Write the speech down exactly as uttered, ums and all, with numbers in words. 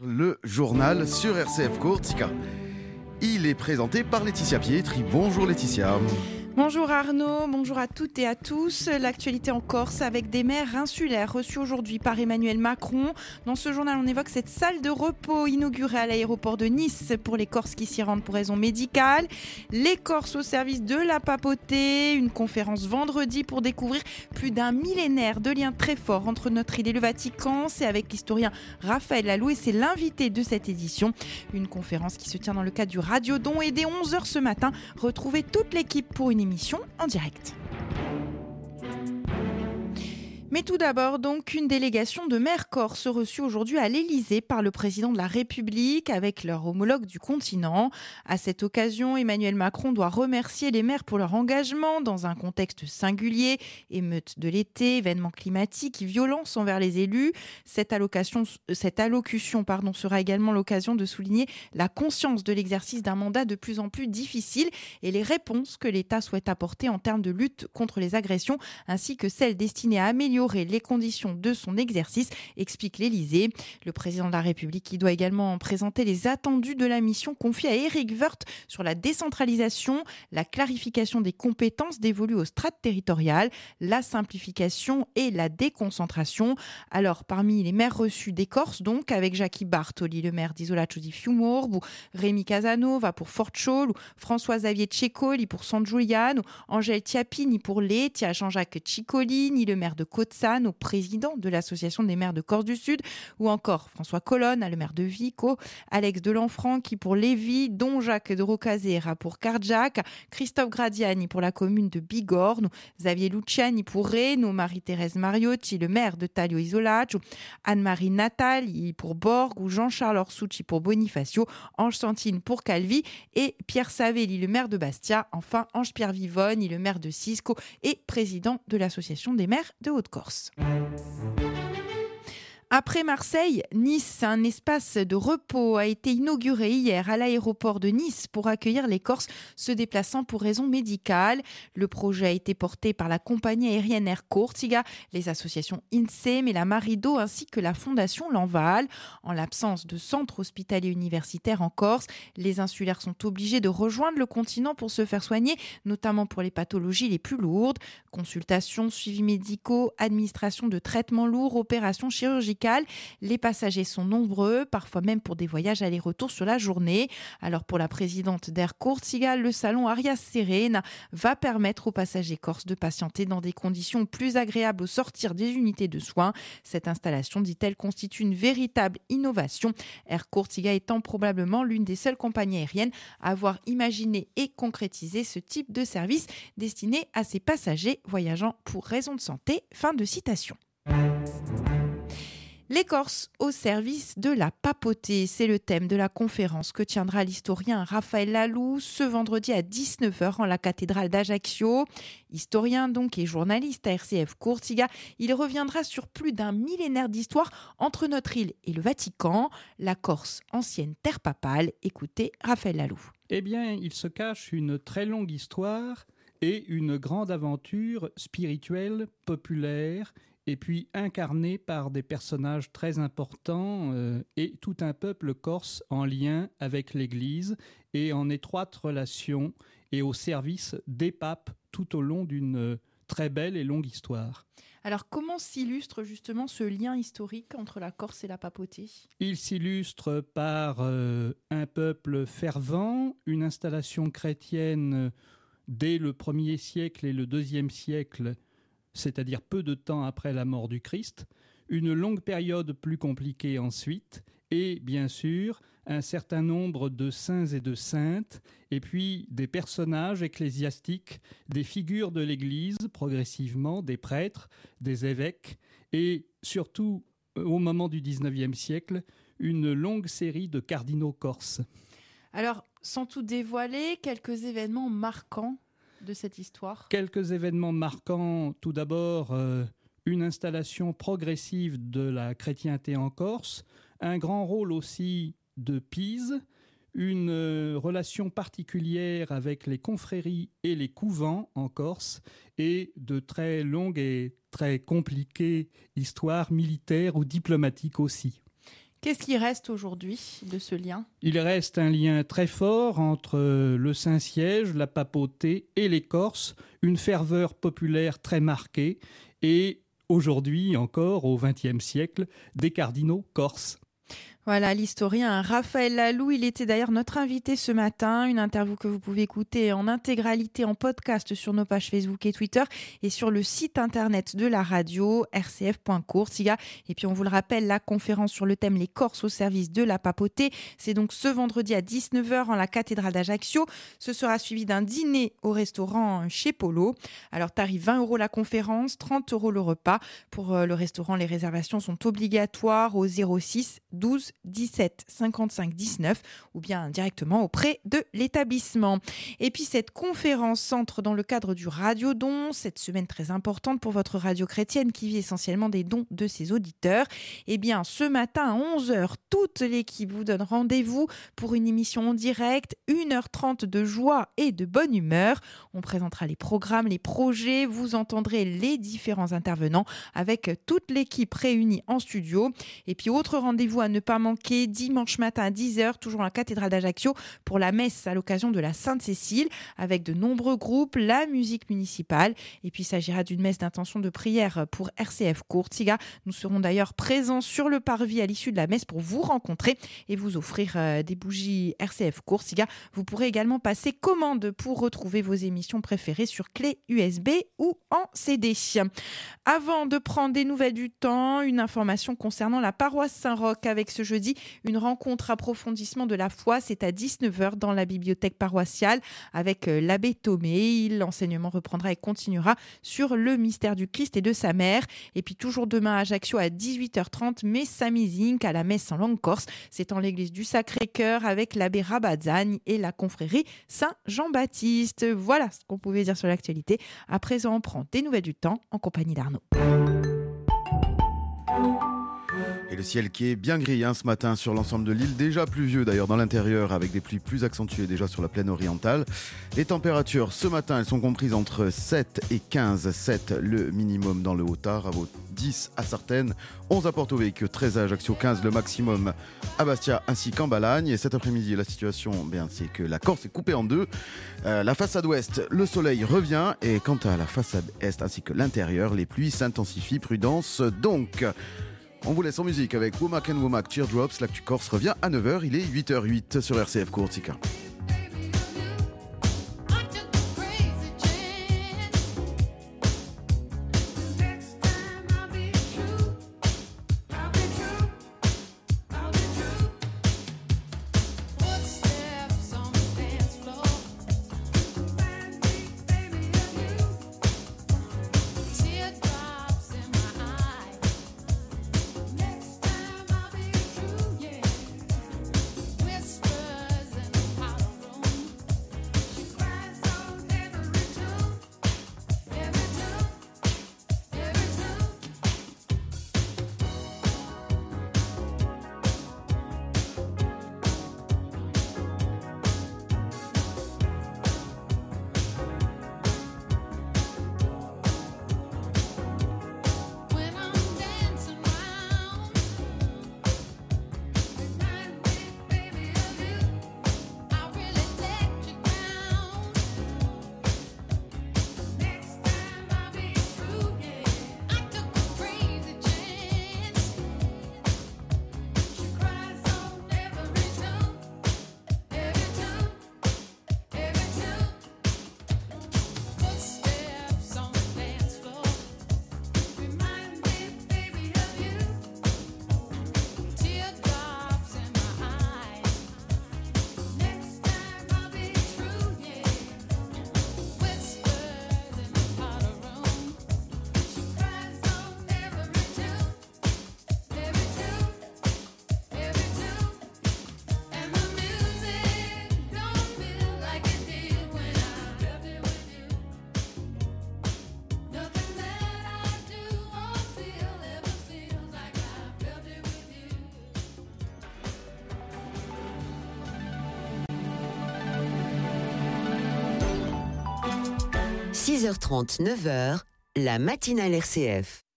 Le journal sur R C F Corsica. Il est présenté par Laetitia Pietri. Bonjour Laetitia. Bonjour Arnaud, bonjour à toutes et à tous. L'actualité en Corse avec des maires insulaires reçus aujourd'hui par Emmanuel Macron. Dans ce journal, on évoque cette salle de repos inaugurée à l'aéroport de Nice pour les Corses qui s'y rendent pour raisons médicales. Les Corses au service de la papauté. Une conférence vendredi pour découvrir plus d'un millénaire de liens très forts entre notre île et le Vatican. C'est avec l'historien Raphaël Lalou et c'est l'invité de cette édition. Une conférence qui se tient dans le cadre du Radiodon et dès onze heures ce matin, retrouvez toute l'équipe pour une émission en direct. Mais tout d'abord, donc, une délégation de maires corses reçue aujourd'hui à l'Élysée par le président de la République avec leur homologue du continent. À cette occasion, Emmanuel Macron doit remercier les maires pour leur engagement dans un contexte singulier, émeutes de l'été, événements climatiques, violence envers les élus. Cette, allocation, cette allocution pardon, sera également l'occasion de souligner la conscience de l'exercice d'un mandat de plus en plus difficile et les réponses que l'État souhaite apporter en termes de lutte contre les agressions ainsi que celles destinées à améliorer les conditions de son exercice, explique l'Élysée. Le président de la République qui doit également présenter les attendus de la mission confiée à Eric Woerth sur la décentralisation, la clarification des compétences dévolues aux strates territoriales, la simplification et la déconcentration. Alors, parmi les maires reçus des Corses, donc, avec Jackie Bartoli, le maire d'Isolaccio di Fiumorbe, ou Rémi Casanova pour Forcciol, ou François-Xavier Cecconi pour San Giuliano, Angèle Tiapini pour Laetitia, Jean-Jacques Ciccolini, le maire de Côte au président de l'association des maires de Corse du Sud, ou encore François Colonne, le maire de Vico, Alex Delanfranc qui pour Lévis, dont Jacques de Rocazera pour Cardiac, Christophe Gradiani pour la commune de Bigorre, Xavier Luciani pour Reno, Marie-Thérèse Mariotti, le maire de Taglio-Isolaccio, Anne-Marie Nathalie pour Borg, ou Jean-Charles Orsucci pour Bonifacio, Ange Santine pour Calvi et Pierre Savelli, le maire de Bastia, enfin Ange-Pierre Vivonne, le maire de Cisco et président de l'association des maires de Haute-Corse. Corse. Après Marseille, Nice, un espace de repos a été inauguré hier à l'aéroport de Nice pour accueillir les Corses se déplaçant pour raisons médicales. Le projet a été porté par la compagnie aérienne Air Corsica, les associations INSEM et la Marido ainsi que la fondation Lenval. En l'absence de centre hospitalier universitaire en Corse, les insulaires sont obligés de rejoindre le continent pour se faire soigner, notamment pour les pathologies les plus lourdes. Consultations, suivis médicaux, administration de traitements lourds, opérations chirurgicales. Les passagers sont nombreux, parfois même pour des voyages aller-retour sur la journée. Alors pour la présidente d'Air Corsica, le salon Aria Serena va permettre aux passagers corses de patienter dans des conditions plus agréables au sortir des unités de soins. Cette installation, dit-elle, constitue une véritable innovation. Air Corsica étant probablement l'une des seules compagnies aériennes à avoir imaginé et concrétisé ce type de service destiné à ses passagers voyageant pour raisons de santé. Fin de citation. Les Corses au service de la papauté, c'est le thème de la conférence que tiendra l'historien Raphaël Lalou ce vendredi à dix-neuf heures en la cathédrale d'Ajaccio. Historien donc et journaliste à R C F Corsica, il reviendra sur plus d'un millénaire d'histoire entre notre île et le Vatican, la Corse, ancienne terre papale. Écoutez Raphaël Lalou. Eh bien, il se cache une très longue histoire et une grande aventure spirituelle, populaire, et puis incarné par des personnages très importants euh, et tout un peuple corse en lien avec l'Église et en étroite relation et au service des papes tout au long d'une très belle et longue histoire. Alors comment s'illustre justement ce lien historique entre la Corse et la papauté ? Il s'illustre par euh, un peuple fervent, une installation chrétienne dès le premier siècle et le deuxième siècle, c'est-à-dire peu de temps après la mort du Christ, une longue période plus compliquée ensuite, et bien sûr, un certain nombre de saints et de saintes, et puis des personnages ecclésiastiques, des figures de l'Église, progressivement, des prêtres, des évêques, et surtout, au moment du dix-neuvième siècle, une longue série de cardinaux corses. Alors, sans tout dévoiler, quelques événements marquants de cette histoire. Quelques événements marquants. Tout d'abord, euh, une installation progressive de la chrétienté en Corse, un grand rôle aussi de Pise, une euh, relation particulière avec les confréries et les couvents en Corse et de très longues et très compliquées histoires militaires ou diplomatiques aussi. Qu'est-ce qui reste aujourd'hui de ce lien ? Il reste un lien très fort entre le Saint-Siège, la papauté et les Corses, une ferveur populaire très marquée et aujourd'hui encore au vingtième siècle des cardinaux corses. Voilà l'historien Raphaël Lalou, il était d'ailleurs notre invité ce matin, une interview que vous pouvez écouter en intégralité en podcast sur nos pages Facebook et Twitter et sur le site internet de la radio r c f point corsica. Et puis on vous le rappelle, la conférence sur le thème « Les Corses au service de la papauté », c'est donc ce vendredi à dix-neuf heures en la cathédrale d'Ajaccio. Ce sera suivi d'un dîner au restaurant chez Polo. Alors tarif vingt euros la conférence, trente euros le repas. Pour le restaurant, les réservations sont obligatoires au zéro six douze dix-sept cinquante-cinq dix-neuf ou bien directement auprès de l'établissement. Et puis cette conférence s'entre dans le cadre du Radio Don, cette semaine très importante pour votre radio chrétienne qui vit essentiellement des dons de ses auditeurs. Et bien ce matin à onze heures, toute l'équipe vous donne rendez-vous pour une émission en direct, une heure trente de joie et de bonne humeur. On présentera les programmes, les projets, vous entendrez les différents intervenants avec toute l'équipe réunie en studio. Et puis autre rendez-vous à ne pas manquer dimanche matin à dix heures, toujours à la cathédrale d'Ajaccio, pour la messe à l'occasion de la Sainte-Cécile, avec de nombreux groupes, la musique municipale. Et puis, il s'agira d'une messe d'intention de prière pour R C F Corsica. Nous serons d'ailleurs présents sur le parvis à l'issue de la messe pour vous rencontrer et vous offrir des bougies R C F Corsica. Vous pourrez également passer commande pour retrouver vos émissions préférées sur clé U S B ou en C D. Avant de prendre des nouvelles du temps, une information concernant la paroisse Saint-Roch avec Avec ce jeudi, une rencontre approfondissement de la foi, c'est à dix-neuf heures dans la bibliothèque paroissiale avec l'abbé Thomé. L'enseignement reprendra et continuera sur le mystère du Christ et de sa mère. Et puis toujours demain à Ajaccio à dix-huit heures trente, Messa Misinc à la messe en langue corse. C'est en l'église du Sacré-Cœur avec l'abbé Rabazzani et la confrérie Saint-Jean-Baptiste. Voilà ce qu'on pouvait dire sur l'actualité. À présent, on prend des nouvelles du temps en compagnie d'Arnaud. Et le ciel qui est bien gris hein, ce matin sur l'ensemble de l'île, déjà pluvieux d'ailleurs dans l'intérieur avec des pluies plus accentuées déjà sur la plaine orientale. Les températures ce matin, elles sont comprises entre sept et quinze, sept le minimum dans le Haut-Tard, à vos dix à Sartène, onze à Porto-Vecchio, treize à Ajaccio, quinze le maximum à Bastia ainsi qu'en Balagne. Et cet après-midi, la situation, bien, c'est que la Corse est coupée en deux. Euh, la façade ouest, le soleil revient et quant à la façade est ainsi que l'intérieur, les pluies s'intensifient, prudence donc. On vous laisse en musique avec Womack and Womack Teardrops. L'actu Corse revient à neuf heures, il est huit heures huit sur R C F Corsica. six heures trente, neuf heures, la matinale R C F.